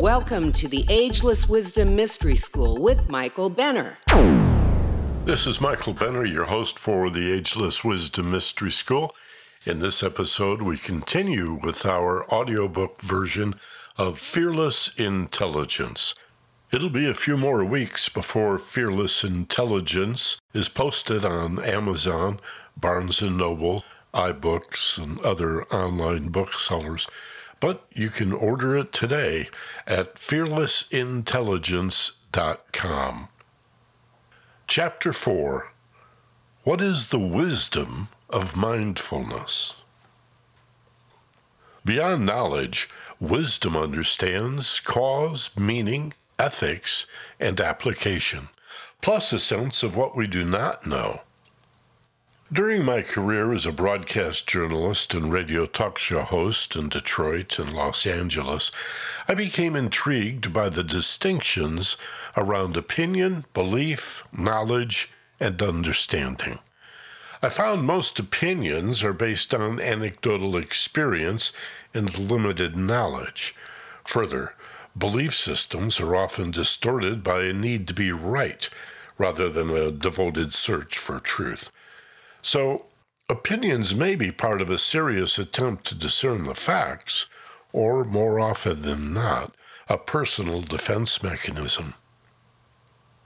Welcome to the Ageless Wisdom Mystery School with Michael Benner. This is Michael Benner, your host for the Ageless Wisdom Mystery School. In this episode, we continue with our audiobook version of Fearless Intelligence. It'll be a few more weeks before Fearless Intelligence is posted on Amazon, Barnes & Noble, iBooks, and other online booksellers. But you can order it today at FearlessIntelligence.com. Chapter 4. What is the wisdom of mindfulness? Beyond knowledge, wisdom understands cause, meaning, ethics, and application, plus a sense of what we do not know. During my career as a broadcast journalist and radio talk show host in Detroit and Los Angeles, I became intrigued by the distinctions around opinion, belief, knowledge, and understanding. I found most opinions are based on anecdotal experience and limited knowledge. Further, belief systems are often distorted by a need to be right rather than a devoted search for truth. So, opinions may be part of a serious attempt to discern the facts, or more often than not, a personal defense mechanism.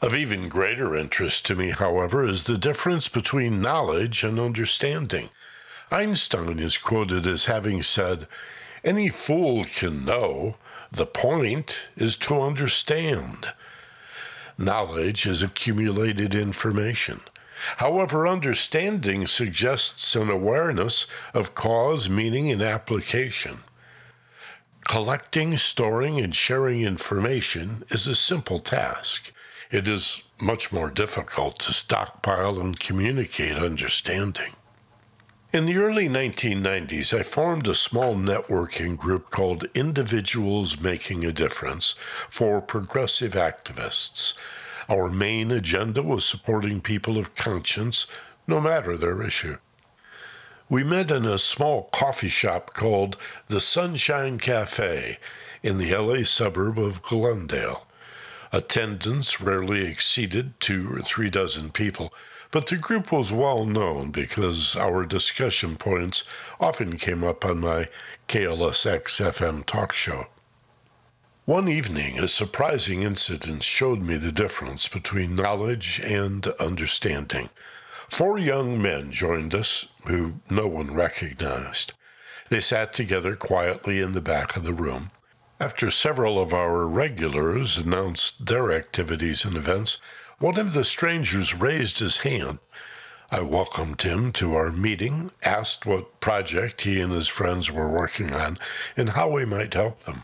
Of even greater interest to me, however, is the difference between knowledge and understanding. Einstein is quoted as having said, "Any fool can know. The point is to understand." Knowledge is accumulated information. However, understanding suggests an awareness of cause, meaning, and application. Collecting, storing, and sharing information is a simple task. It is much more difficult to stockpile and communicate understanding. In the early 1990s, I formed a small networking group called Individuals Making a Difference for Progressive Activists. Our main agenda was supporting people of conscience, no matter their issue. We met in a small coffee shop called the Sunshine Cafe in the LA suburb of Glendale. Attendance rarely exceeded 2 or 3 dozen people, but the group was well known because our discussion points often came up on my KLSX FM talk show. One evening, a surprising incident showed me the difference between knowledge and understanding. 4 young men joined us, who no one recognized. They sat together quietly in the back of the room. After several of our regulars announced their activities and events, one of the strangers raised his hand. I welcomed him to our meeting, asked what project he and his friends were working on, and how we might help them.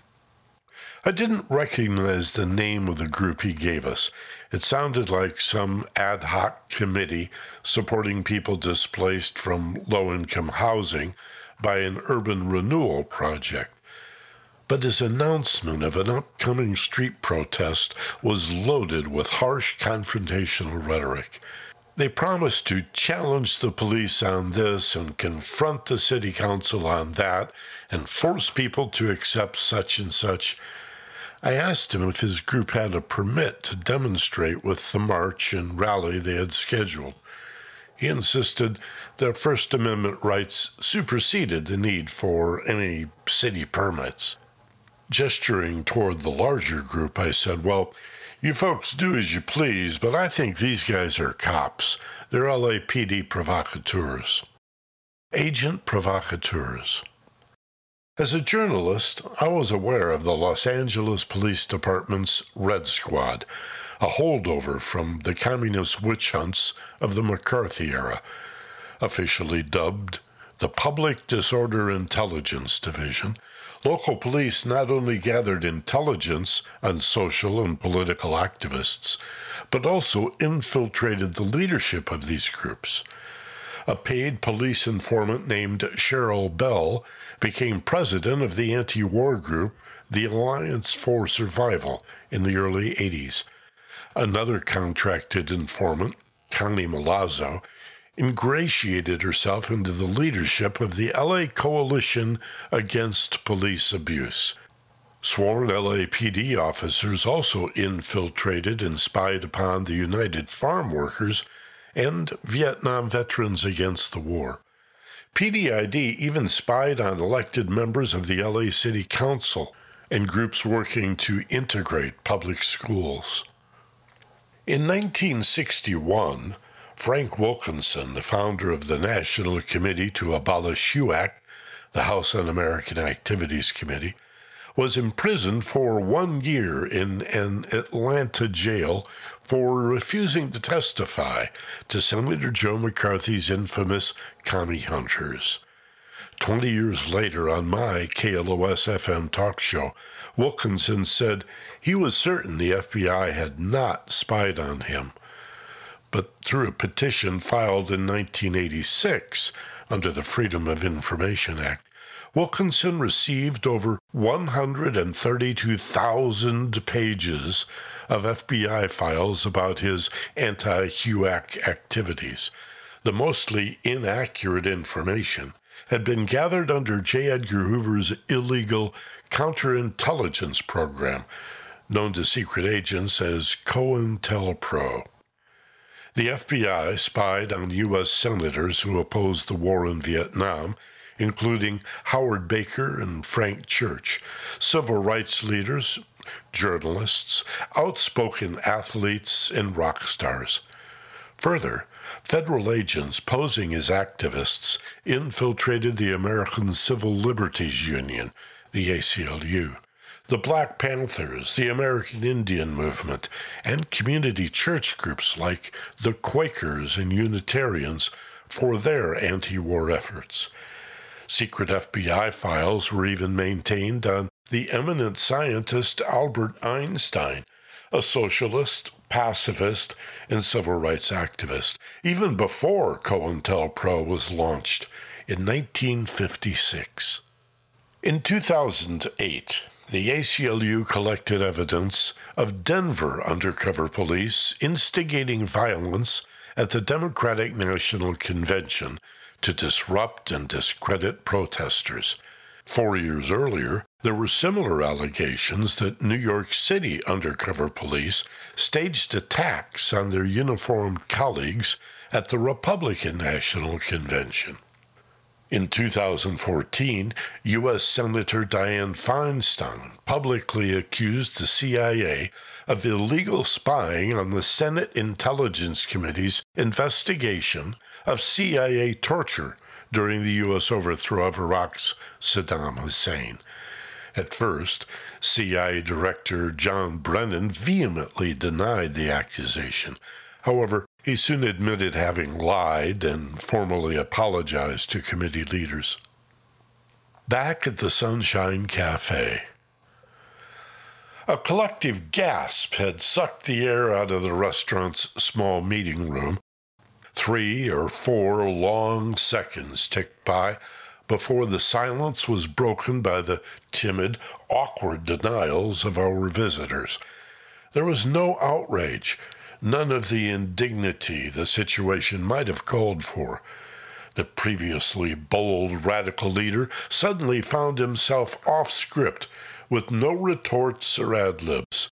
I didn't recognize the name of the group he gave us. It sounded like some ad hoc committee supporting people displaced from low-income housing by an urban renewal project. But his announcement of an upcoming street protest was loaded with harsh confrontational rhetoric. They promised to challenge the police on this and confront the city council on that and force people to accept such and such. I asked him if his group had a permit to demonstrate with the march and rally they had scheduled. He insisted their First Amendment rights superseded the need for any city permits. Gesturing toward the larger group, I said, "Well, you folks do as you please, but I think these guys are cops. They're LAPD provocateurs." Agent provocateurs. As a journalist, I was aware of the Los Angeles Police Department's Red Squad, a holdover from the communist witch hunts of the McCarthy era, officially dubbed the Public Disorder Intelligence Division. Local police not only gathered intelligence on social and political activists, but also infiltrated the leadership of these groups. A paid police informant named Cheryl Bell became president of the anti-war group, the Alliance for Survival, in the early 80s. Another contracted informant, Connie Malazzo, ingratiated herself into the leadership of the LA Coalition Against Police Abuse. Sworn LAPD officers also infiltrated and spied upon the United Farm Workers and Vietnam veterans against the war. PDID even spied on elected members of the LA City Council and groups working to integrate public schools. In 1961, Frank Wilkinson, the founder of the National Committee to Abolish HUAC, the House Un-American Activities Committee, was imprisoned for 1 year in an Atlanta jail for refusing to testify to Senator Joe McCarthy's infamous commie hunters. 20 years later, on my KLOS FM talk show, Wilkinson said he was certain the FBI had not spied on him. But through a petition filed in 1986 under the Freedom of Information Act, Wilkinson received over 132,000 pages of FBI files about his anti-HUAC activities. The mostly inaccurate information had been gathered under J. Edgar Hoover's illegal counterintelligence program, known to secret agents as COINTELPRO. The FBI spied on U.S. senators who opposed the war in Vietnam, including Howard Baker and Frank Church, civil rights leaders, journalists, outspoken athletes, and rock stars. Further, federal agents posing as activists infiltrated the American Civil Liberties Union, the ACLU, the Black Panthers, the American Indian Movement, and community church groups like the Quakers and Unitarians for their anti-war efforts. Secret FBI files were even maintained on the eminent scientist Albert Einstein, a socialist, pacifist, and civil rights activist, even before COINTELPRO was launched in 1956. In 2008, the ACLU collected evidence of Denver undercover police instigating violence at the Democratic National Convention to disrupt and discredit protesters. 4 years earlier, there were similar allegations that New York City undercover police staged attacks on their uniformed colleagues at the Republican National Convention. In 2014, U.S. Senator Dianne Feinstein publicly accused the CIA of illegal spying on the Senate Intelligence Committee's investigation of CIA torture during the U.S. overthrow of Iraq's Saddam Hussein. At first, CIA Director John Brennan vehemently denied the accusation. However, he soon admitted having lied and formally apologized to committee leaders. Back at the Sunshine Cafe, a collective gasp had sucked the air out of the restaurant's small meeting room. 3 or 4 long seconds ticked by before the silence was broken by the timid, awkward denials of our visitors. There was no outrage, none of the indignity the situation might have called for. The previously bold radical leader suddenly found himself off script, with no retorts or ad-libs.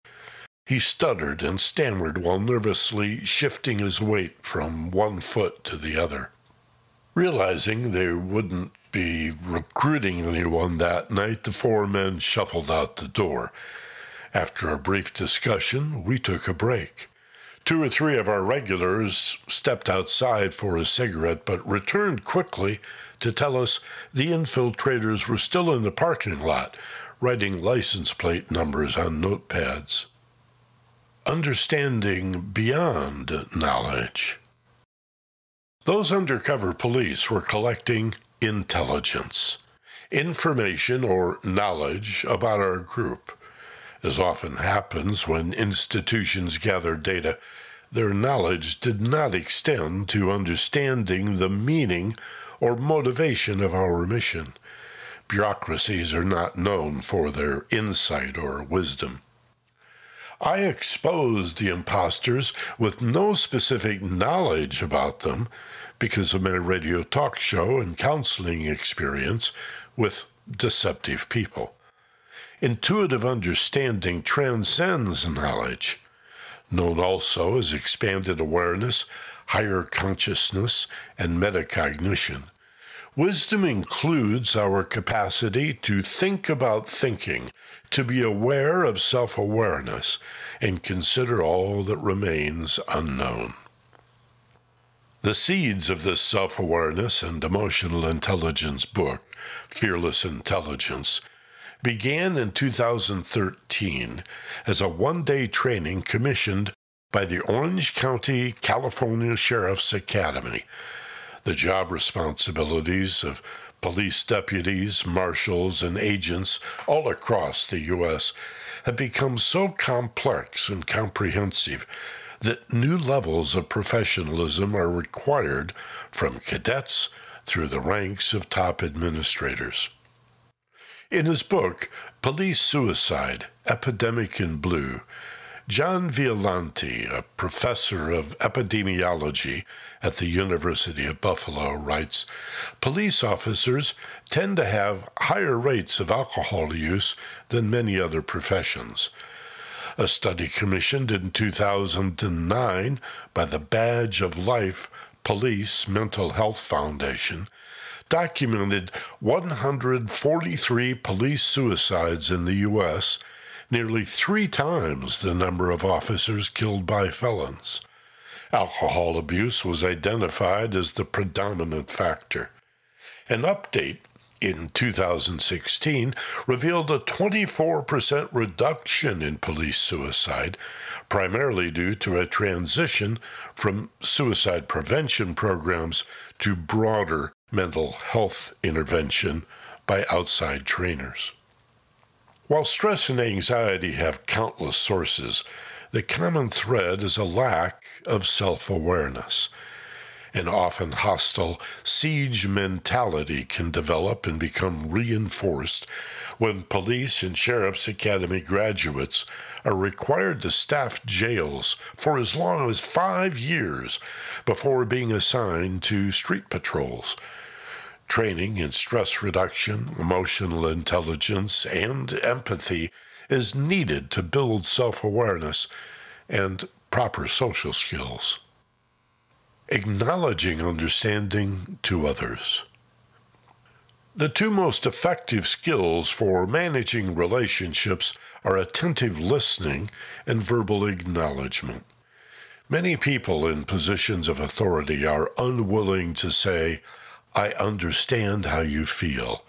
He stuttered and stammered while nervously shifting his weight from one foot to the other. Realizing they wouldn't be recruiting anyone that night, the 4 men shuffled out the door. After a brief discussion, we took a break. 2 or 3 of our regulars stepped outside for a cigarette, but returned quickly to tell us the infiltrators were still in the parking lot, writing license plate numbers on notepads. Understanding beyond knowledge. Those undercover police were collecting intelligence, information or knowledge about our group. As often happens when institutions gather data, their knowledge did not extend to understanding the meaning or motivation of our mission. Bureaucracies are not known for their insight or wisdom. I exposed the imposters with no specific knowledge about them because of my radio talk show and counseling experience with deceptive people. Intuitive understanding transcends knowledge, known also as expanded awareness, higher consciousness, and metacognition. Wisdom includes our capacity to think about thinking, to be aware of self-awareness, and consider all that remains unknown. The seeds of this self-awareness and emotional intelligence book, Fearless Intelligence, began in 2013 as a one-day training commissioned by the Orange County, California Sheriff's Academy. The job responsibilities of police deputies, marshals, and agents all across the U.S. have become so complex and comprehensive that new levels of professionalism are required from cadets through the ranks of top administrators. In his book, Police Suicide, Epidemic in Blue, John Violanti, a professor of epidemiology at the University of Buffalo, writes, police officers tend to have higher rates of alcohol use than many other professions. A study commissioned in 2009 by the Badge of Life Police Mental Health Foundation documented 143 police suicides in the U.S., nearly 3 times the number of officers killed by felons. Alcohol abuse was identified as the predominant factor. An update in 2016 revealed a 24% reduction in police suicide, primarily due to a transition from suicide prevention programs to broader mental health intervention by outside trainers. While stress and anxiety have countless sources, the common thread is a lack of self-awareness. An often hostile siege mentality can develop and become reinforced when police and Sheriff's Academy graduates are required to staff jails for as long as 5 years before being assigned to street patrols. Training in stress reduction, emotional intelligence, and empathy is needed to build self-awareness and proper social skills. Acknowledging understanding to others. The 2 most effective skills for managing relationships are attentive listening and verbal acknowledgement. Many people in positions of authority are unwilling to say, I understand how you feel.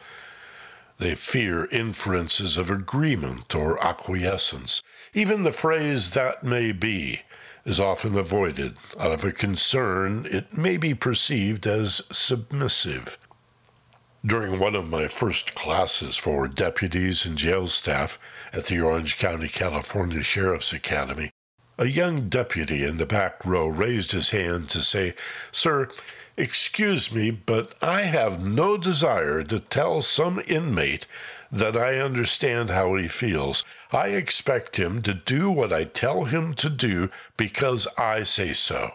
They fear inferences of agreement or acquiescence. Even the phrase that may be is often avoided out of a concern it may be perceived as submissive. During one of my first classes for deputies and jail staff at the Orange County, California Sheriff's Academy, a young deputy in the back row raised his hand to say, Sir, excuse me, but I have no desire to tell some inmate that I understand how he feels. I expect him to do what I tell him to do because I say so.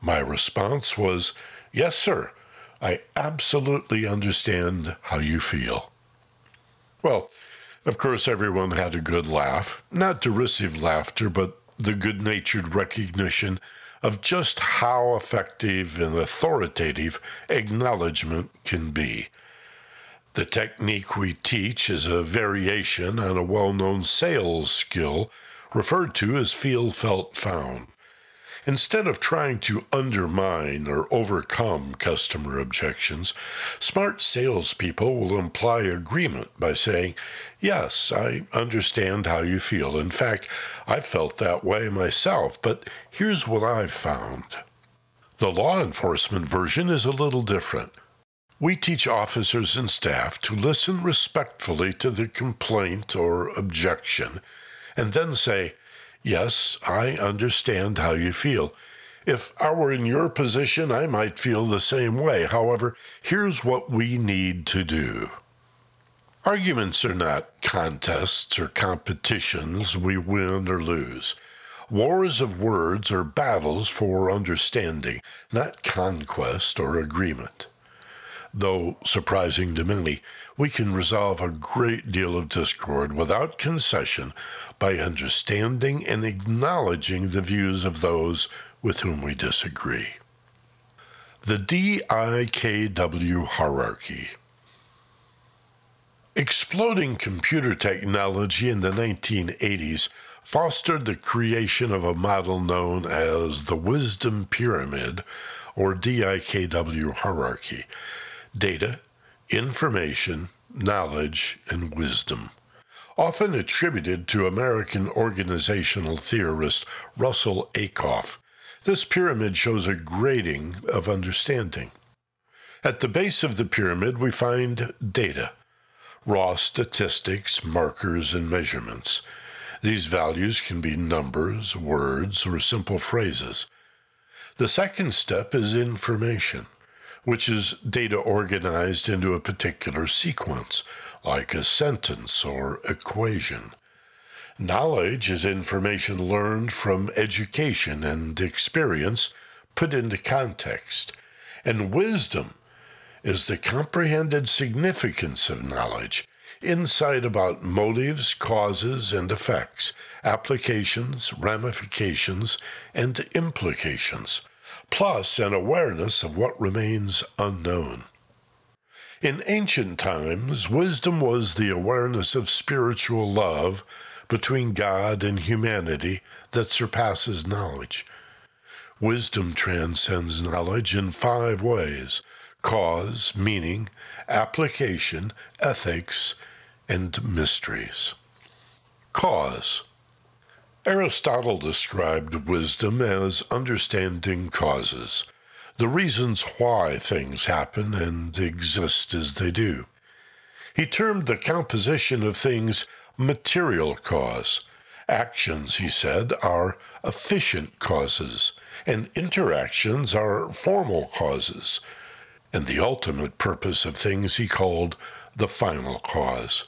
My response was, Yes, sir, I absolutely understand how you feel. Well, of course, everyone had a good laugh, not derisive laughter, but the good-natured recognition of just how effective and authoritative acknowledgement can be. The technique we teach is a variation on a well-known sales skill referred to as feel, felt, found. Instead of trying to undermine or overcome customer objections, smart salespeople will imply agreement by saying, Yes, I understand how you feel. In fact, I felt that way myself, but here's what I've found. The law enforcement version is a little different. We teach officers and staff to listen respectfully to the complaint or objection, and then say, Yes, I understand how you feel. If I were in your position, I might feel the same way. However, here's what we need to do. Arguments are not contests or competitions we win or lose. Wars of words are battles for understanding, not conquest or agreement. though surprising to many, we can resolve a great deal of discord without concession by understanding and acknowledging the views of those with whom we disagree. The DIKW hierarchy. Exploding computer technology in the 1980s fostered the creation of a model known as the Wisdom Pyramid, or DIKW hierarchy: data, information, knowledge, and wisdom. Often attributed to American organizational theorist Russell Ackoff, this pyramid shows a grading of understanding. At the base of the pyramid, we find data, raw statistics, markers, and measurements. These values can be numbers, words, or simple phrases. The second step is information, which is data organized into a particular sequence, like a sentence or equation. Knowledge is information learned from education and experience put into context, and wisdom is the comprehended significance of knowledge, insight about motives, causes, and effects, applications, ramifications, and implications, plus an awareness of what remains unknown. In ancient times, wisdom was the awareness of spiritual love between God and humanity that surpasses knowledge. Wisdom transcends knowledge in five ways: cause, meaning, application, ethics, and mysteries. Cause. Aristotle described wisdom as understanding causes, the reasons why things happen and exist as they do. He termed the composition of things material cause. Actions, he said, are efficient causes, and interactions are formal causes, and the ultimate purpose of things he called the final cause.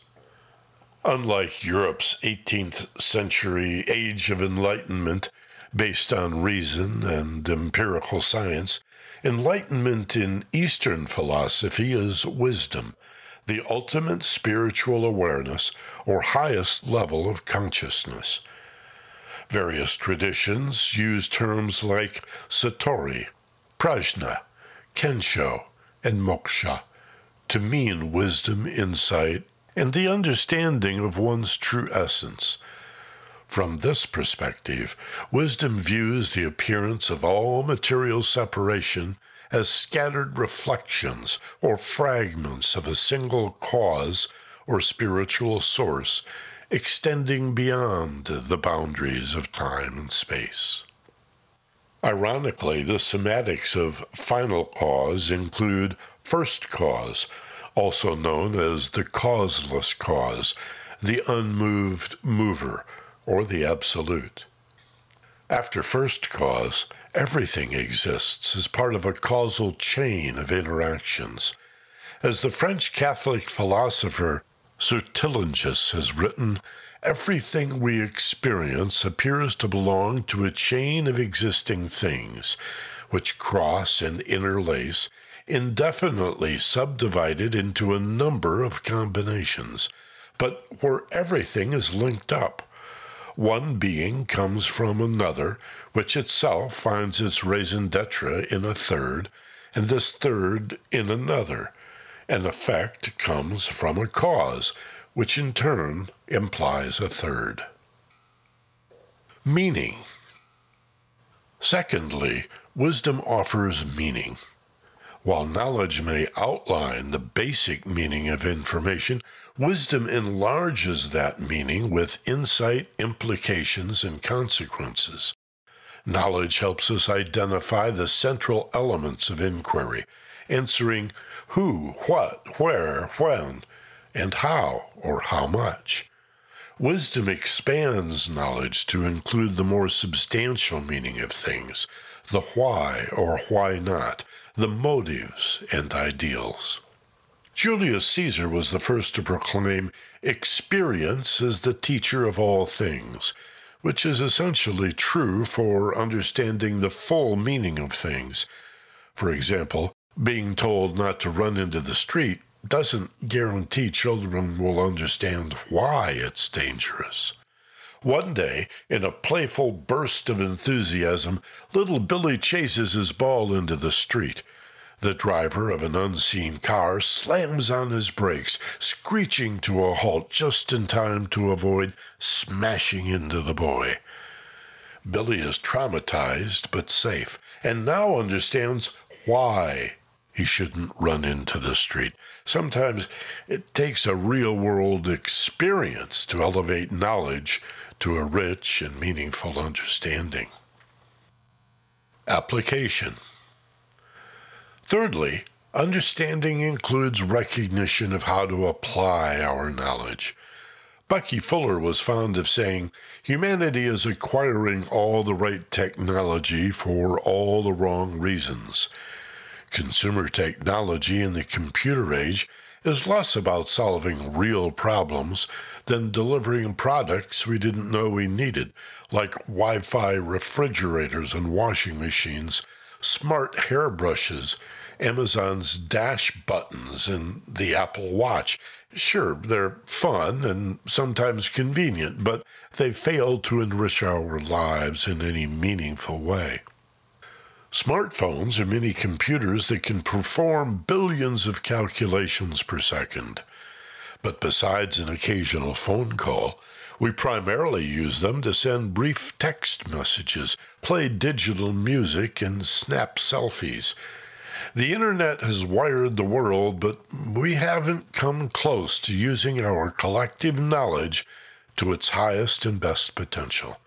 Unlike Europe's 18th century Age of Enlightenment, based on reason and empirical science, enlightenment in Eastern philosophy is wisdom, the ultimate spiritual awareness or highest level of consciousness. Various traditions use terms like satori, prajna, kensho, and moksha to mean wisdom, insight, and the understanding of one's true essence. From this perspective, wisdom views the appearance of all material separation as scattered reflections or fragments of a single cause or spiritual source extending beyond the boundaries of time and space. Ironically, the semantics of final cause include first cause, also known as the causeless cause, the unmoved mover, or the absolute. After first cause, everything exists as part of a causal chain of interactions. As the French Catholic philosopher Sertilingus has written, everything we experience appears to belong to a chain of existing things, which cross and interlace, indefinitely subdivided into a number of combinations, but where everything is linked up. One being comes from another, which itself finds its raison d'etre in a third, and this third in another. An effect comes from a cause, which in turn implies a third. Meaning. Secondly, wisdom offers meaning. While knowledge may outline the basic meaning of information, wisdom enlarges that meaning with insight, implications, and consequences. Knowledge helps us identify the central elements of inquiry, answering who, what, where, when, and how, or how much. Wisdom expands knowledge to include the more substantial meaning of things, the why or why not, the motives and ideals. Julius Caesar was the first to proclaim experience as the teacher of all things, which is essentially true for understanding the full meaning of things. For example, Being told not to run into the street doesn't guarantee children will understand why it's dangerous. One day, in a playful burst of enthusiasm, little Billy chases his ball into the street. The driver of an unseen car slams on his brakes, screeching to a halt just in time to avoid smashing into the boy. Billy is traumatized but safe, and now understands why he shouldn't run into the street. Sometimes it takes a real-world experience to elevate knowledge to a rich and meaningful understanding. Application. Thirdly, understanding includes recognition of how to apply our knowledge. Bucky Fuller was fond of saying, "Humanity is acquiring all the right technology for all the wrong reasons." Consumer technology in the computer age is less about solving real problems than delivering products we didn't know we needed, like Wi-Fi refrigerators and washing machines, smart hairbrushes, Amazon's dash buttons, and the Apple Watch. Sure, they're fun and sometimes convenient, but they fail to enrich our lives in any meaningful way. Smartphones are mini computers that can perform billions of calculations per second. But besides an occasional phone call, we primarily use them to send brief text messages, play digital music, and snap selfies. The internet has wired the world, but we haven't come close to using our collective knowledge to its highest and best potential.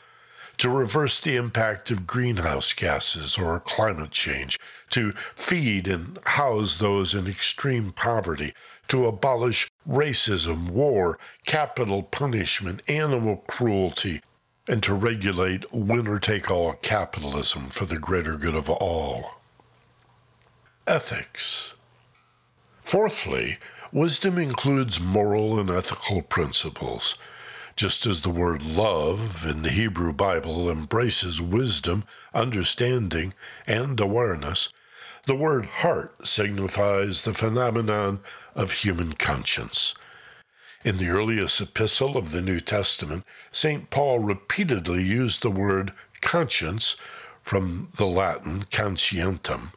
To reverse the impact of greenhouse gases or climate change, to feed and house those in extreme poverty, to abolish racism, war, capital punishment, animal cruelty, and to regulate winner-take-all capitalism for the greater good of all. Ethics. Fourthly, wisdom includes moral and ethical principles. Just as the word love in the Hebrew Bible embraces wisdom, understanding, and awareness, the word heart signifies the phenomenon of human conscience. In the earliest epistle of the New Testament, St. Paul repeatedly used the word conscience from the Latin conscientum,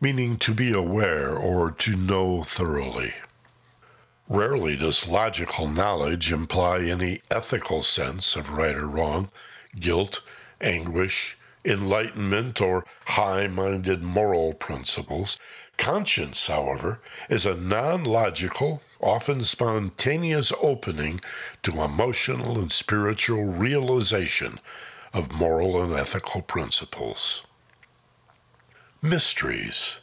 meaning to be aware or to know thoroughly. Rarely does logical knowledge imply any ethical sense of right or wrong, guilt, anguish, enlightenment, or high-minded moral principles. Conscience, however, is a non-logical, often spontaneous opening to emotional and spiritual realization of moral and ethical principles. Mysteries.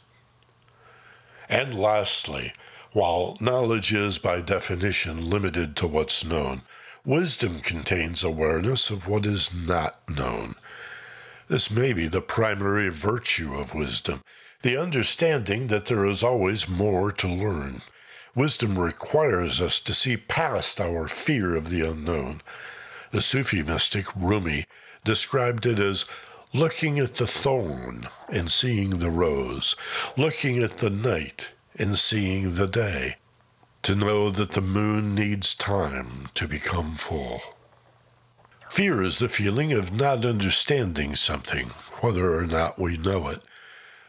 And lastly, while knowledge is, by definition, limited to what's known, wisdom contains awareness of what is not known. This may be the primary virtue of wisdom, the understanding that there is always more to learn. Wisdom requires us to see past our fear of the unknown. The Sufi mystic Rumi described it as looking at the thorn and seeing the rose, looking at the night in seeing the day, to know that the moon needs time to become full. Fear is the feeling of not understanding something, whether or not we know it.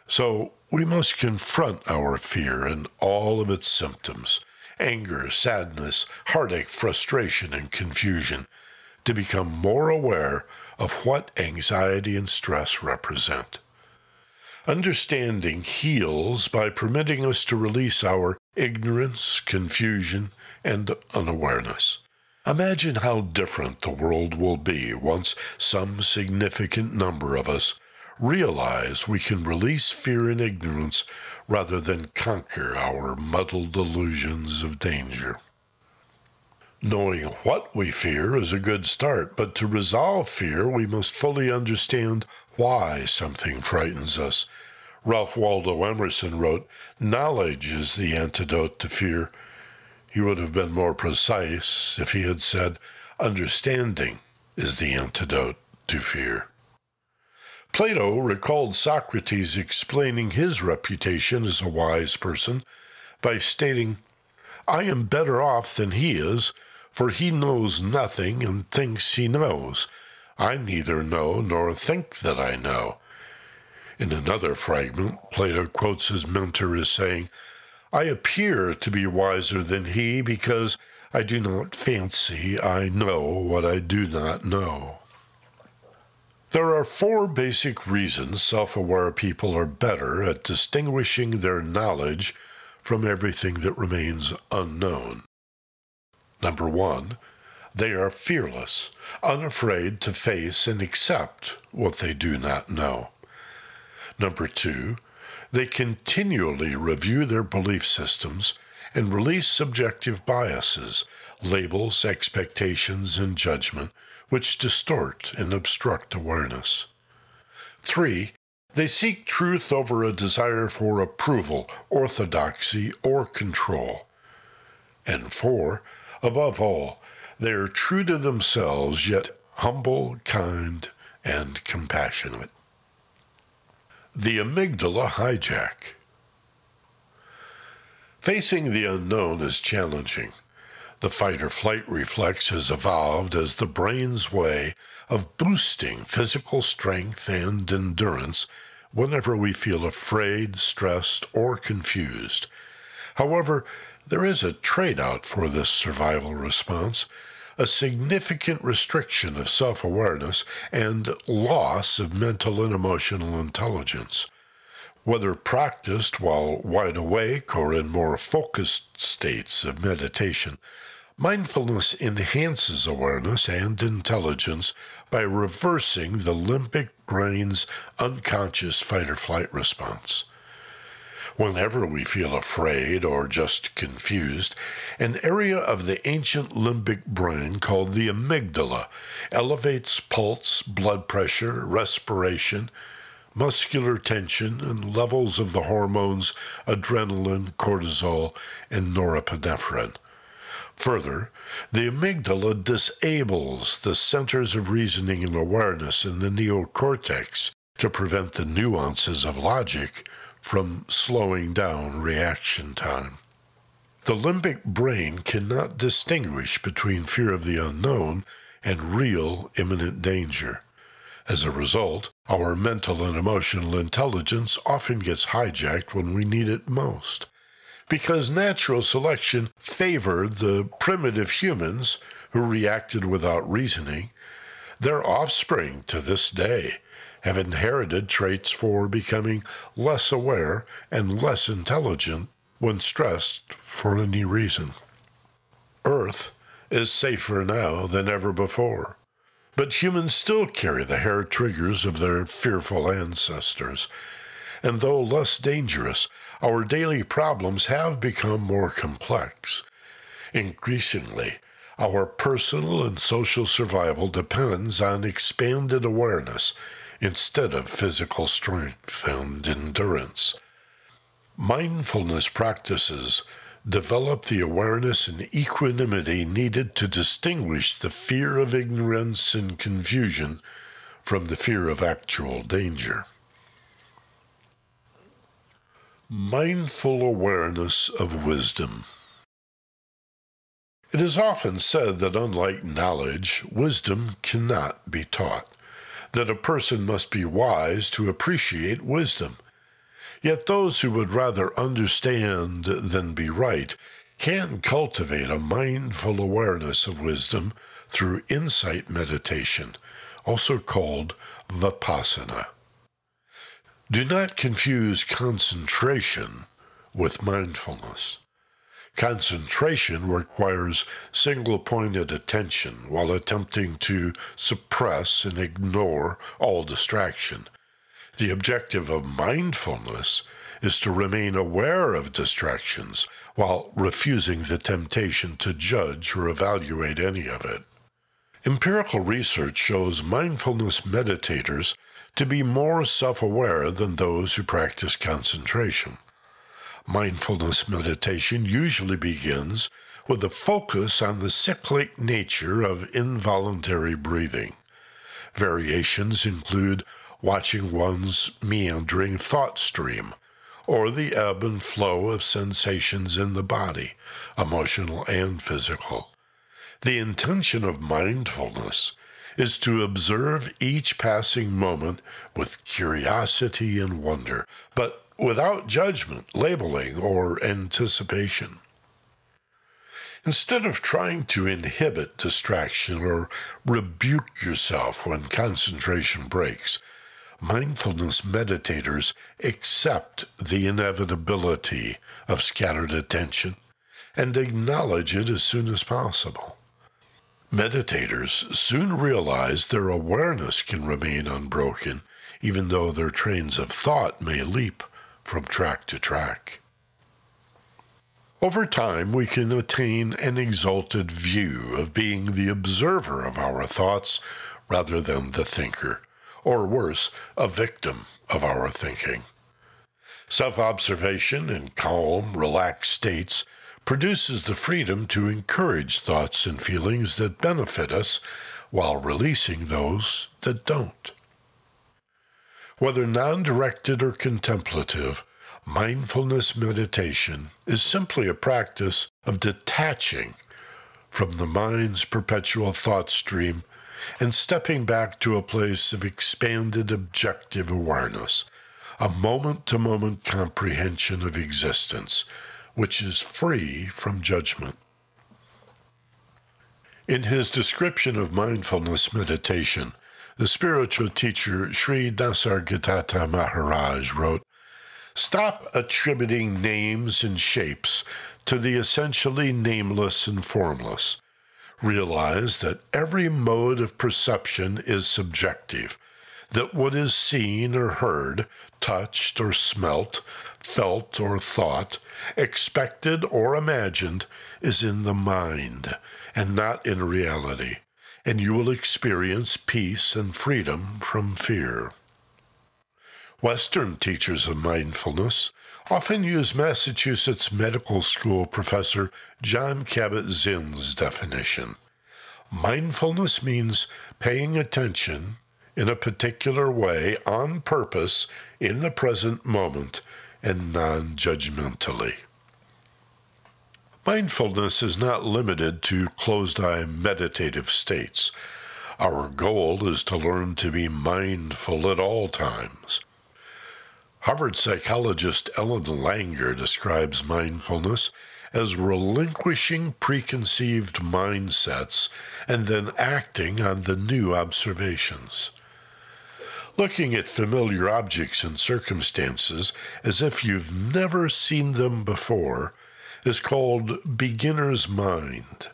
So we must confront our fear and all of its symptoms, anger, sadness, heartache, frustration, and confusion, to become more aware of what anxiety and stress represent. Understanding heals by permitting us to release our ignorance, confusion, and unawareness. Imagine how different the world will be once some significant number of us realize we can release fear and ignorance rather than conquer our muddled illusions of danger. Knowing what we fear is a good start, but to resolve fear, we must fully understand why something frightens us. Ralph Waldo Emerson wrote, "Knowledge is the antidote to fear." He would have been more precise if he had said, "Understanding is the antidote to fear." Plato recalled Socrates explaining his reputation as a wise person by stating, "I am better off than he is, for he knows nothing and thinks he knows. I neither know nor think that I know." In another fragment, Plato quotes his mentor as saying, "I appear to be wiser than he because I do not fancy I know what I do not know." There are four basic reasons self-aware people are better at distinguishing their knowledge from everything that remains unknown. Number one, they are fearless, unafraid to face and accept what they do not know. Number two, they continually review their belief systems and release subjective biases, labels, expectations, and judgment, which distort and obstruct awareness. Three, they seek truth over a desire for approval, orthodoxy, or control. And four, above all, they are true to themselves, yet humble, kind, and compassionate. The amygdala hijack. Facing the unknown is challenging. The fight-or-flight reflex has evolved as the brain's way of boosting physical strength and endurance whenever we feel afraid, stressed, or confused. However, there is a trade-out for this survival response, a significant restriction of self-awareness and loss of mental and emotional intelligence. Whether practiced while wide awake or in more focused states of meditation, mindfulness enhances awareness and intelligence by reversing the limbic brain's unconscious fight-or-flight response. Whenever we feel afraid or just confused, an area of the ancient limbic brain called the amygdala elevates pulse, blood pressure, respiration, muscular tension, and levels of the hormones adrenaline, cortisol, and norepinephrine. Further, the amygdala disables the centers of reasoning and awareness in the neocortex to prevent the nuances of logic from slowing down reaction time. The limbic brain cannot distinguish between fear of the unknown and real imminent danger. As a result, our mental and emotional intelligence often gets hijacked when we need it most. Because natural selection favored the primitive humans who reacted without reasoning, their offspring to this day have inherited traits for becoming less aware and less intelligent when stressed for any reason. Earth is safer now than ever before, but humans still carry the hair triggers of their fearful ancestors. And though less dangerous, our daily problems have become more complex. Increasingly, our personal and social survival depends on expanded awareness instead of physical strength and endurance. Mindfulness practices develop the awareness and equanimity needed to distinguish the fear of ignorance and confusion from the fear of actual danger. Mindful awareness of wisdom. It is often said that unlike knowledge, wisdom cannot be taught, that a person must be wise to appreciate wisdom. Yet those who would rather understand than be right can cultivate a mindful awareness of wisdom through insight meditation, also called vipassana. Do not confuse concentration with mindfulness. Concentration requires single-pointed attention while attempting to suppress and ignore all distraction. The objective of mindfulness is to remain aware of distractions while refusing the temptation to judge or evaluate any of it. Empirical research shows mindfulness meditators to be more self-aware than those who practice concentration. Mindfulness meditation usually begins with a focus on the cyclic nature of involuntary breathing. Variations include watching one's meandering thought stream, or the ebb and flow of sensations in the body, emotional and physical. The intention of mindfulness is to observe each passing moment with curiosity and wonder, but without judgment, labeling, or anticipation. Instead of trying to inhibit distraction or rebuke yourself when concentration breaks, mindfulness meditators accept the inevitability of scattered attention and acknowledge it as soon as possible. Meditators soon realize their awareness can remain unbroken, even though their trains of thought may leap from track to track. Over time, we can attain an exalted view of being the observer of our thoughts rather than the thinker, or worse, a victim of our thinking. Self-observation in calm, relaxed states produces the freedom to encourage thoughts and feelings that benefit us while releasing those that don't. Whether non-directed or contemplative, mindfulness meditation is simply a practice of detaching from the mind's perpetual thought stream and stepping back to a place of expanded objective awareness, a moment-to-moment comprehension of existence, which is free from judgment. In his description of mindfulness meditation, the spiritual teacher Sri Dasargadatta Maharaj wrote, "Stop attributing names and shapes to the essentially nameless and formless. Realize that every mode of perception is subjective, that what is seen or heard, touched or smelt, felt or thought, expected or imagined, is in the mind and not in reality, and you will experience peace and freedom from fear." Western teachers of mindfulness often use Massachusetts Medical School professor John Kabat-Zinn's definition. Mindfulness means paying attention in a particular way on purpose in the present moment and non-judgmentally. Mindfulness is not limited to closed-eye meditative states. Our goal is to learn to be mindful at all times. Harvard psychologist Ellen Langer describes mindfulness as relinquishing preconceived mindsets and then acting on the new observations. Looking at familiar objects and circumstances as if you've never seen them before is called beginner's mind,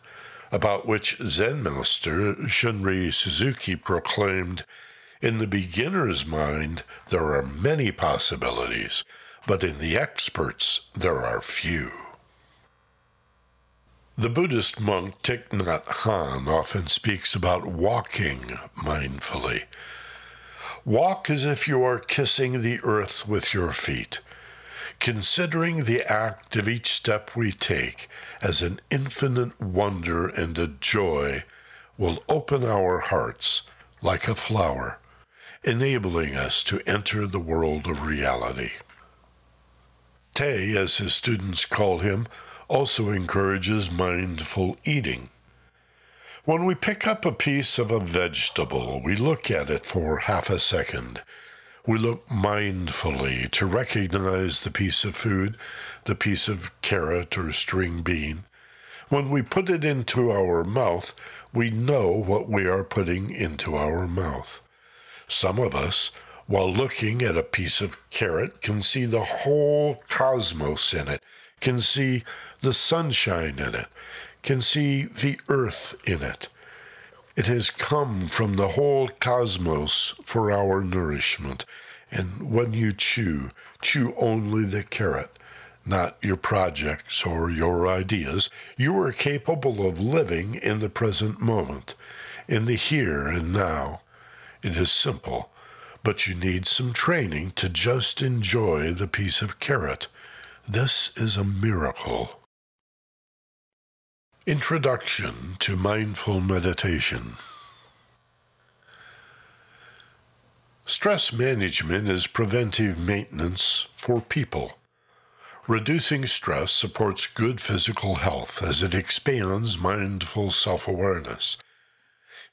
about which Zen master Shunryu Suzuki proclaimed, "In the beginner's mind, there are many possibilities, but in the expert's, there are few." The Buddhist monk Thich Nhat Hanh often speaks about walking mindfully. "Walk as if you are kissing the earth with your feet, considering the act of each step we take as an infinite wonder and a joy will open our hearts like a flower, enabling us to enter the world of reality." Tay, as his students call him, also encourages mindful eating. When we pick up a piece of a vegetable, we look at it for half a second. We look mindfully to recognize the piece of food, the piece of carrot or string bean. When we put it into our mouth, we know what we are putting into our mouth. Some of us, while looking at a piece of carrot, can see the whole cosmos in it, can see the sunshine in it, can see the earth in it. It has come from the whole cosmos for our nourishment, and when you chew, chew only the carrot, not your projects or your ideas. You are capable of living in the present moment, in the here and now. It is simple, but you need some training to just enjoy the piece of carrot. This is a miracle. Introduction to Mindful Meditation. Stress management is preventive maintenance for people. Reducing stress supports good physical health as it expands mindful self-awareness.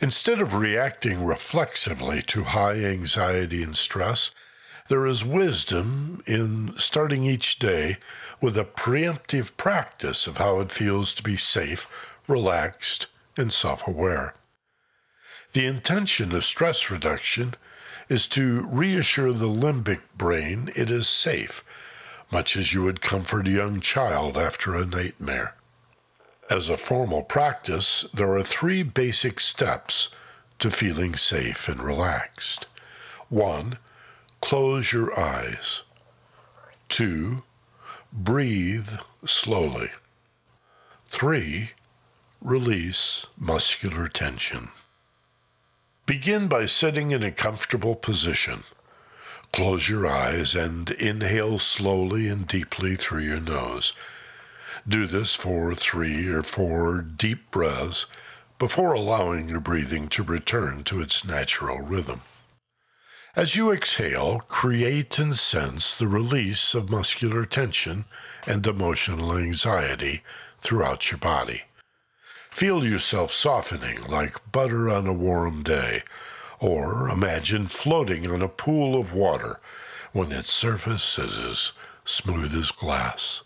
Instead of reacting reflexively to high anxiety and stress, there is wisdom in starting each day with a preemptive practice of how it feels to be safe, relaxed, and self-aware. The intention of stress reduction is to reassure the limbic brain it is safe, much as you would comfort a young child after a nightmare. As a formal practice, there are three basic steps to feeling safe and relaxed. 1. Close your eyes. 2. Breathe slowly. 3. Release muscular tension. Begin by sitting in a comfortable position. Close your eyes and inhale slowly and deeply through your nose. Do this for 3 or 4 deep breaths before allowing your breathing to return to its natural rhythm. As you exhale, create and sense the release of muscular tension and emotional anxiety throughout your body. Feel yourself softening like butter on a warm day, or imagine floating on a pool of water when its surface is as smooth as glass.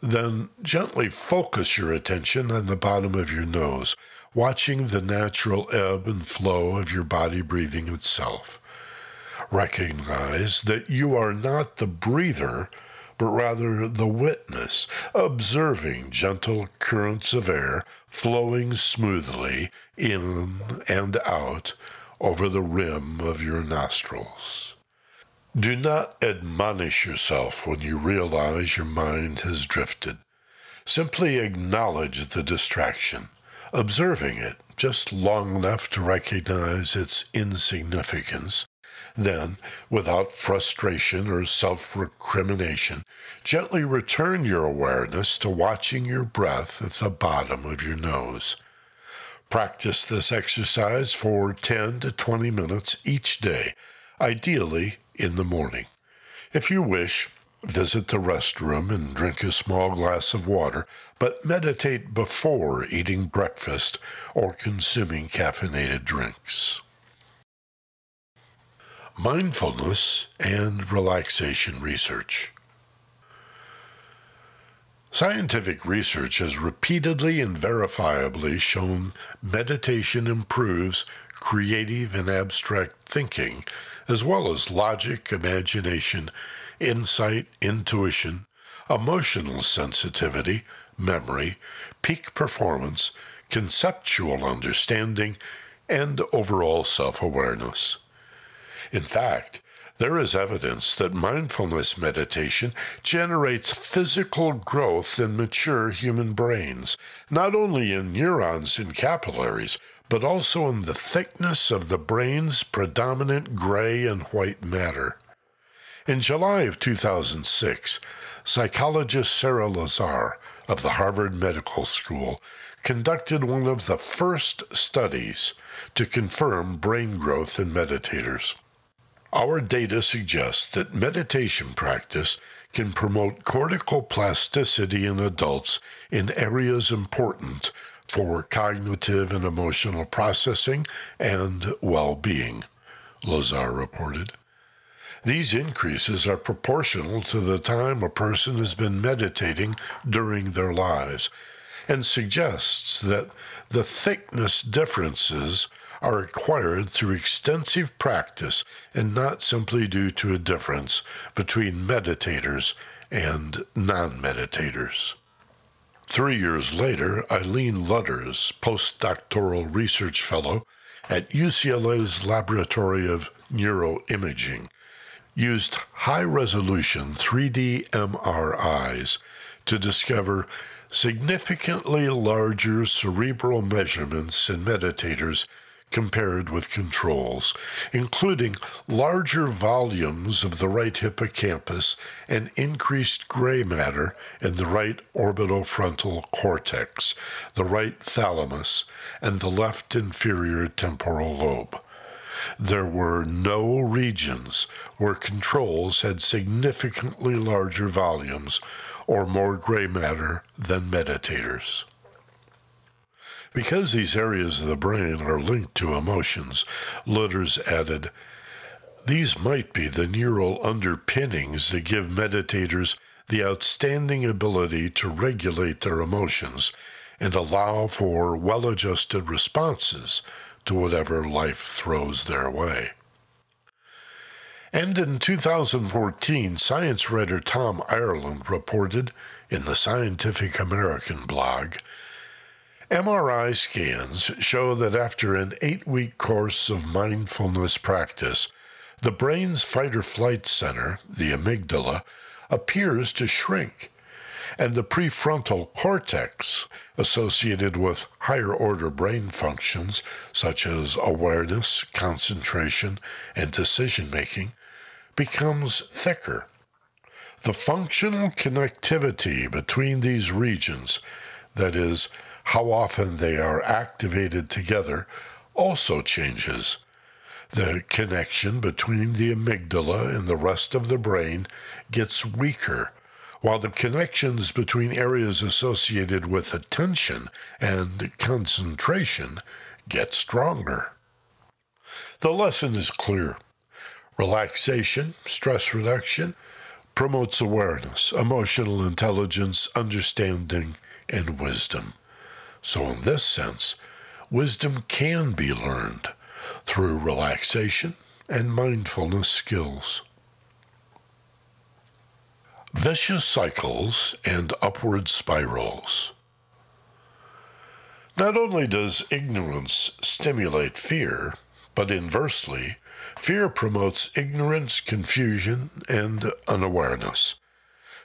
Then gently focus your attention on the bottom of your nose, watching the natural ebb and flow of your body breathing itself. Recognize that you are not the breather, but rather the witness, observing gentle currents of air flowing smoothly in and out over the rim of your nostrils. Do not admonish yourself when you realize your mind has drifted. Simply acknowledge the distraction, observing it just long enough to recognize its insignificance. Then, without frustration or self-recrimination, gently return your awareness to watching your breath at the bottom of your nose. Practice this exercise for 10 to 20 minutes each day, ideally in the morning. If you wish, visit the restroom and drink a small glass of water, but meditate before eating breakfast or consuming caffeinated drinks. Mindfulness and relaxation research. Scientific research has repeatedly and verifiably shown meditation improves creative and abstract thinking, as well as logic, imagination, insight, intuition, emotional sensitivity, memory, peak performance, conceptual understanding, and overall self-awareness. In fact, there is evidence that mindfulness meditation generates physical growth in mature human brains, not only in neurons and capillaries, but also in the thickness of the brain's predominant gray and white matter. In July of 2006, psychologist Sarah Lazar of the Harvard Medical School conducted one of the first studies to confirm brain growth in meditators. Our data suggests that meditation practice can promote cortical plasticity in adults in areas important for cognitive and emotional processing and well-being, Lazar reported. These increases are proportional to the time a person has been meditating during their lives, and suggests that the thickness differences are acquired through extensive practice and not simply due to a difference between meditators and non-meditators. 3 years later, Eileen Ludders, postdoctoral research fellow at UCLA's Laboratory of Neuroimaging, used high-resolution 3D MRIs to discover significantly larger cerebral measurements in meditators compared with controls, including larger volumes of the right hippocampus and increased gray matter in the right orbitofrontal cortex, the right thalamus, and the left inferior temporal lobe. There were no regions where controls had significantly larger volumes or more gray matter than meditators. Because these areas of the brain are linked to emotions, Lutters added, these might be the neural underpinnings that give meditators the outstanding ability to regulate their emotions and allow for well-adjusted responses to whatever life throws their way. And in 2014, science writer Tom Ireland reported in the Scientific American blog, MRI scans show that after an 8-week course of mindfulness practice, the brain's fight-or-flight center, the amygdala, appears to shrink, and the prefrontal cortex, associated with higher-order brain functions such as awareness, concentration, and decision-making, becomes thicker. The functional connectivity between these regions, that is, how often they are activated together, also changes. The connection between the amygdala and the rest of the brain gets weaker, while the connections between areas associated with attention and concentration get stronger. The lesson is clear. Relaxation, stress reduction, promotes awareness, emotional intelligence, understanding, and wisdom. So in this sense, wisdom can be learned through relaxation and mindfulness skills. Vicious cycles and upward spirals. Not only does ignorance stimulate fear, but inversely, fear promotes ignorance, confusion, and unawareness.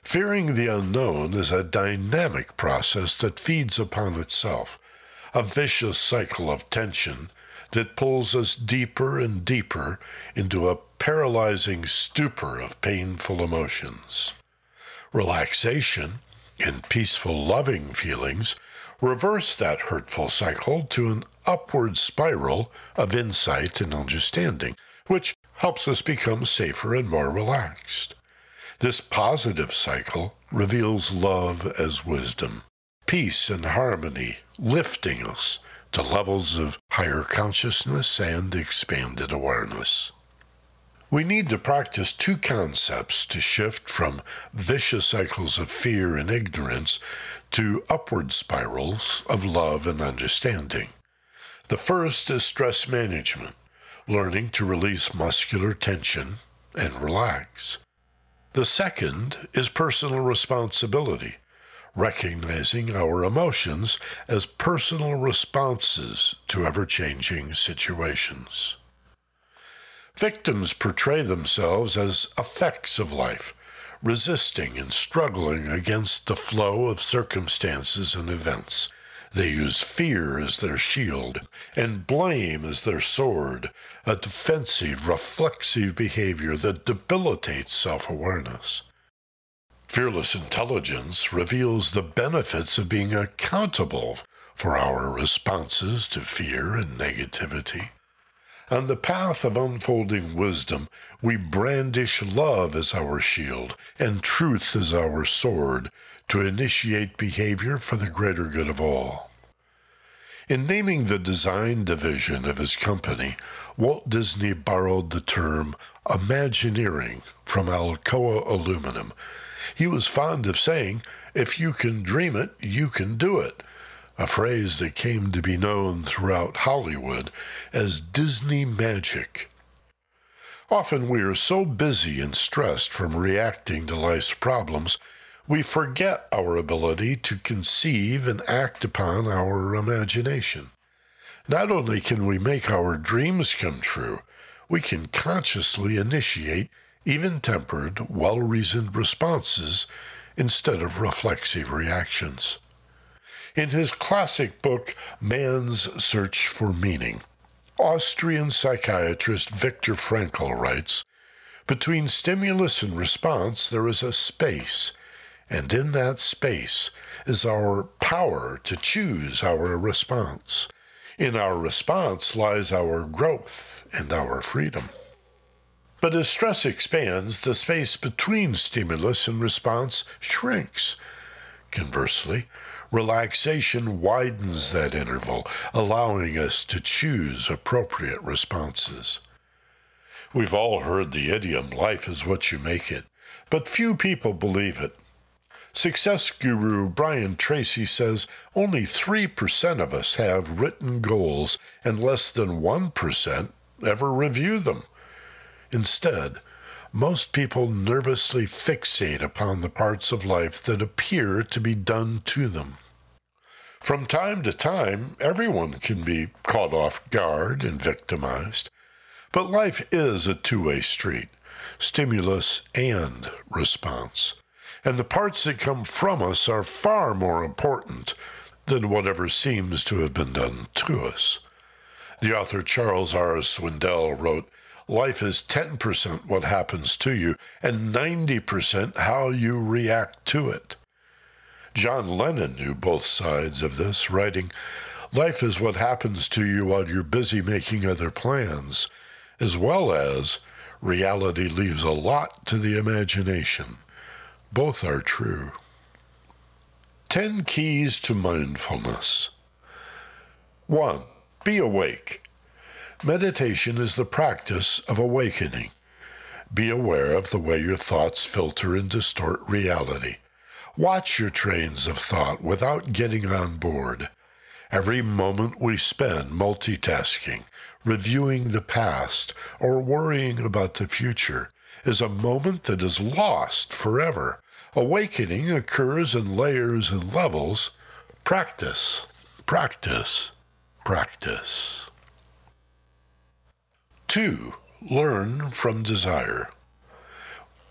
Fearing the unknown is a dynamic process that feeds upon itself, a vicious cycle of tension that pulls us deeper and deeper into a paralyzing stupor of painful emotions. Relaxation and peaceful, loving feelings reverse that hurtful cycle to an upward spiral of insight and understanding, which helps us become safer and more relaxed. This positive cycle reveals love as wisdom, peace and harmony, lifting us to levels of higher consciousness and expanded awareness. We need to practice two concepts to shift from vicious cycles of fear and ignorance to upward spirals of love and understanding. The first is stress management, learning to release muscular tension and relax. The second is personal responsibility, recognizing our emotions as personal responses to ever-changing situations. Victims portray themselves as effects of life, resisting and struggling against the flow of circumstances and events. They use fear as their shield and blame as their sword, a defensive, reflexive behavior that debilitates self-awareness. Fearless Intelligence reveals the benefits of being accountable for our responses to fear and negativity. On the path of unfolding wisdom, we brandish love as our shield and truth as our sword to initiate behavior for the greater good of all. In naming the design division of his company, Walt Disney borrowed the term Imagineering from Alcoa Aluminum. He was fond of saying, "If you can dream it, you can do it," a phrase that came to be known throughout Hollywood as Disney magic. Often we are so busy and stressed from reacting to life's problems, we forget our ability to conceive and act upon our imagination. Not only can we make our dreams come true, we can consciously initiate even-tempered, well-reasoned responses instead of reflexive reactions. In his classic book, Man's Search for Meaning, Austrian psychiatrist Viktor Frankl writes, "Between stimulus and response, there is a space, and in that space is our power to choose our response. In our response lies our growth and our freedom. But as stress expands, the space between stimulus and response shrinks. Conversely, relaxation widens that interval, allowing us to choose appropriate responses. We've all heard the idiom, life is what you make it, but few people believe it. Success guru Brian Tracy says only 3% of us have written goals and less than 1% ever review them. Instead, most people nervously fixate upon the parts of life that appear to be done to them. From time to time, everyone can be caught off guard and victimized, but life is a two-way street, stimulus and response, and the parts that come from us are far more important than whatever seems to have been done to us. The author Charles R. Swindell wrote, "Life is 10% what happens to you and 90% how you react to it." John Lennon knew both sides of this, writing, "Life is what happens to you while you're busy making other plans, as well as reality leaves a lot to the imagination." Both are true. 10 keys to mindfulness. 1. Be awake. Meditation is the practice of awakening. Be aware of the way your thoughts filter and distort reality. Watch your trains of thought without getting on board. Every moment we spend multitasking, reviewing the past, or worrying about the future is a moment that is lost forever. Awakening occurs in layers and levels. Practice, practice, practice. 2. Learn from desire.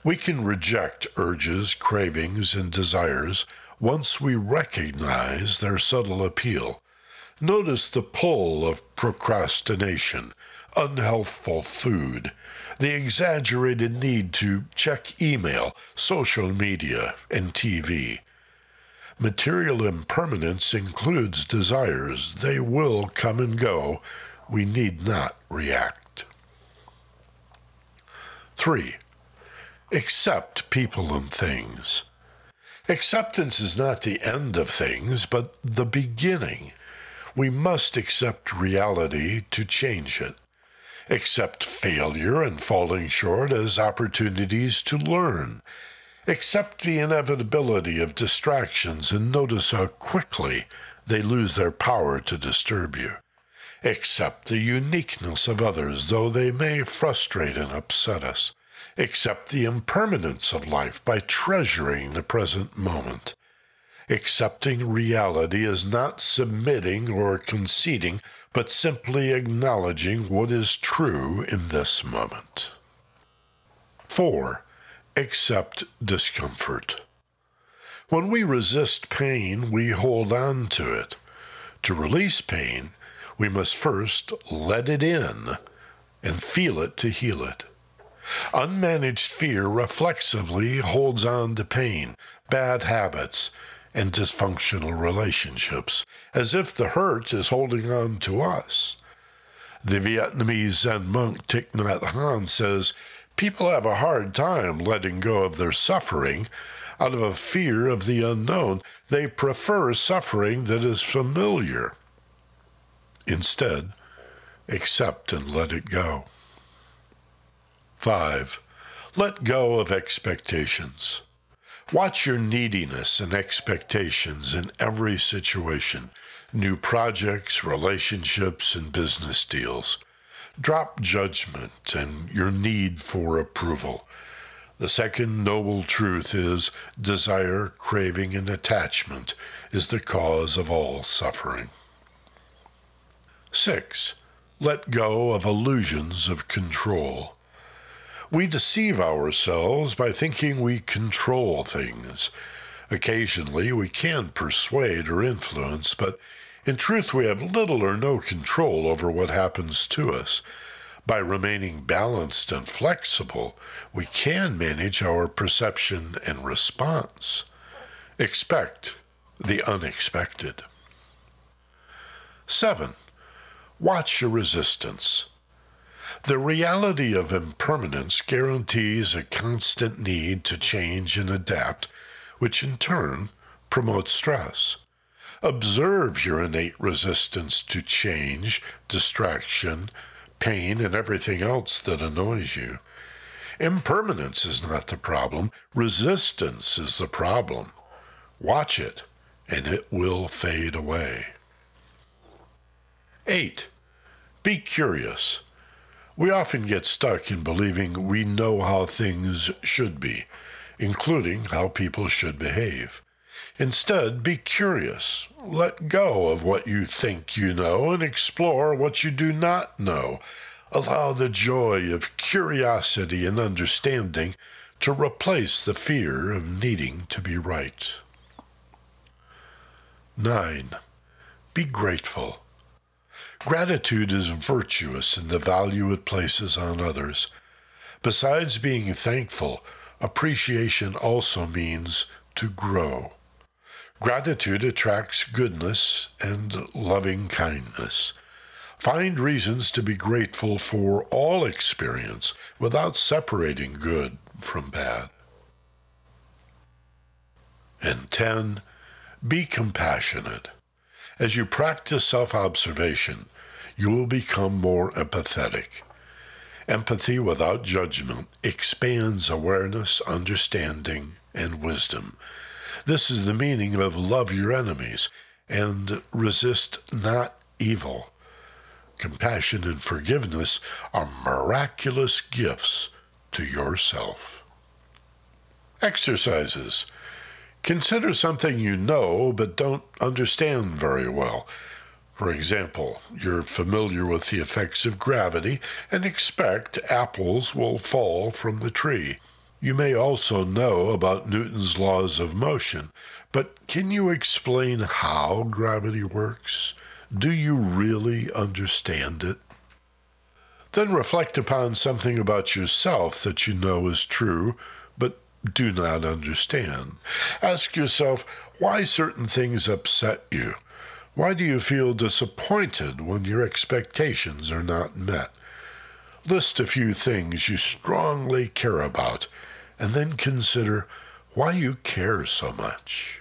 We can reject urges, cravings, and desires once we recognize their subtle appeal. Notice the pull of procrastination, unhealthful food, the exaggerated need to check email, social media, and TV. Material impermanence includes desires. They will come and go. We need not react. 3. Accept people and things. Acceptance is not the end of things, but the beginning. We must accept reality to change it. Accept failure and falling short as opportunities to learn. Accept the inevitability of distractions and notice how quickly they lose their power to disturb you. Accept the uniqueness of others, though they may frustrate and upset us. Accept the impermanence of life by treasuring the present moment. Accepting reality is not submitting or conceding, but simply acknowledging what is true in this moment. 4. Accept discomfort. When we resist pain, we hold on to it. To release pain, we must first let it in and feel it to heal it. Unmanaged fear reflexively holds on to pain, bad habits, and dysfunctional relationships, as if the hurt is holding on to us. The Vietnamese Zen monk Thich Nhat Hanh says, "People have a hard time letting go of their suffering out of a fear of the unknown. They prefer suffering that is familiar. Instead, accept and let it go." 5. Let go of expectations. Watch your neediness and expectations in every situation, new projects, relationships, and business deals. Drop judgment and your need for approval. The second noble truth is desire, craving, and attachment is the cause of all suffering. 6. Let go of illusions of control. We deceive ourselves by thinking we control things. Occasionally, we can persuade or influence, but in truth, we have little or no control over what happens to us. By remaining balanced and flexible, we can manage our perception and response. Expect the unexpected. 7. Watch your resistance. The reality of impermanence guarantees a constant need to change and adapt, which in turn promotes stress. Observe your innate resistance to change, distraction, pain, and everything else that annoys you. Impermanence is not the problem. Resistance is the problem. Watch it, and it will fade away. 8. Be curious. We often get stuck in believing we know how things should be, including how people should behave. Instead, be curious. Let go of what you think you know and explore what you do not know. Allow the joy of curiosity and understanding to replace the fear of needing to be right. 9. Be grateful. Gratitude is virtuous in the value it places on others. Besides being thankful, appreciation also means to grow. Gratitude attracts goodness and loving kindness. Find reasons to be grateful for all experience without separating good from bad. And 10, be compassionate. As you practice self-observation, you will become more empathetic. Empathy without judgment expands awareness, understanding, and wisdom. This is the meaning of love your enemies and resist not evil. Compassion and forgiveness are miraculous gifts to yourself. Exercises. Consider something you know but don't understand very well. For example, you're familiar with the effects of gravity and expect apples will fall from the tree. You may also know about Newton's laws of motion, but can you explain how gravity works? Do you really understand it? Then reflect upon something about yourself that you know is true, but do not understand. Ask yourself why certain things upset you. Why do you feel disappointed when your expectations are not met? List a few things you strongly care about, and then consider why you care so much.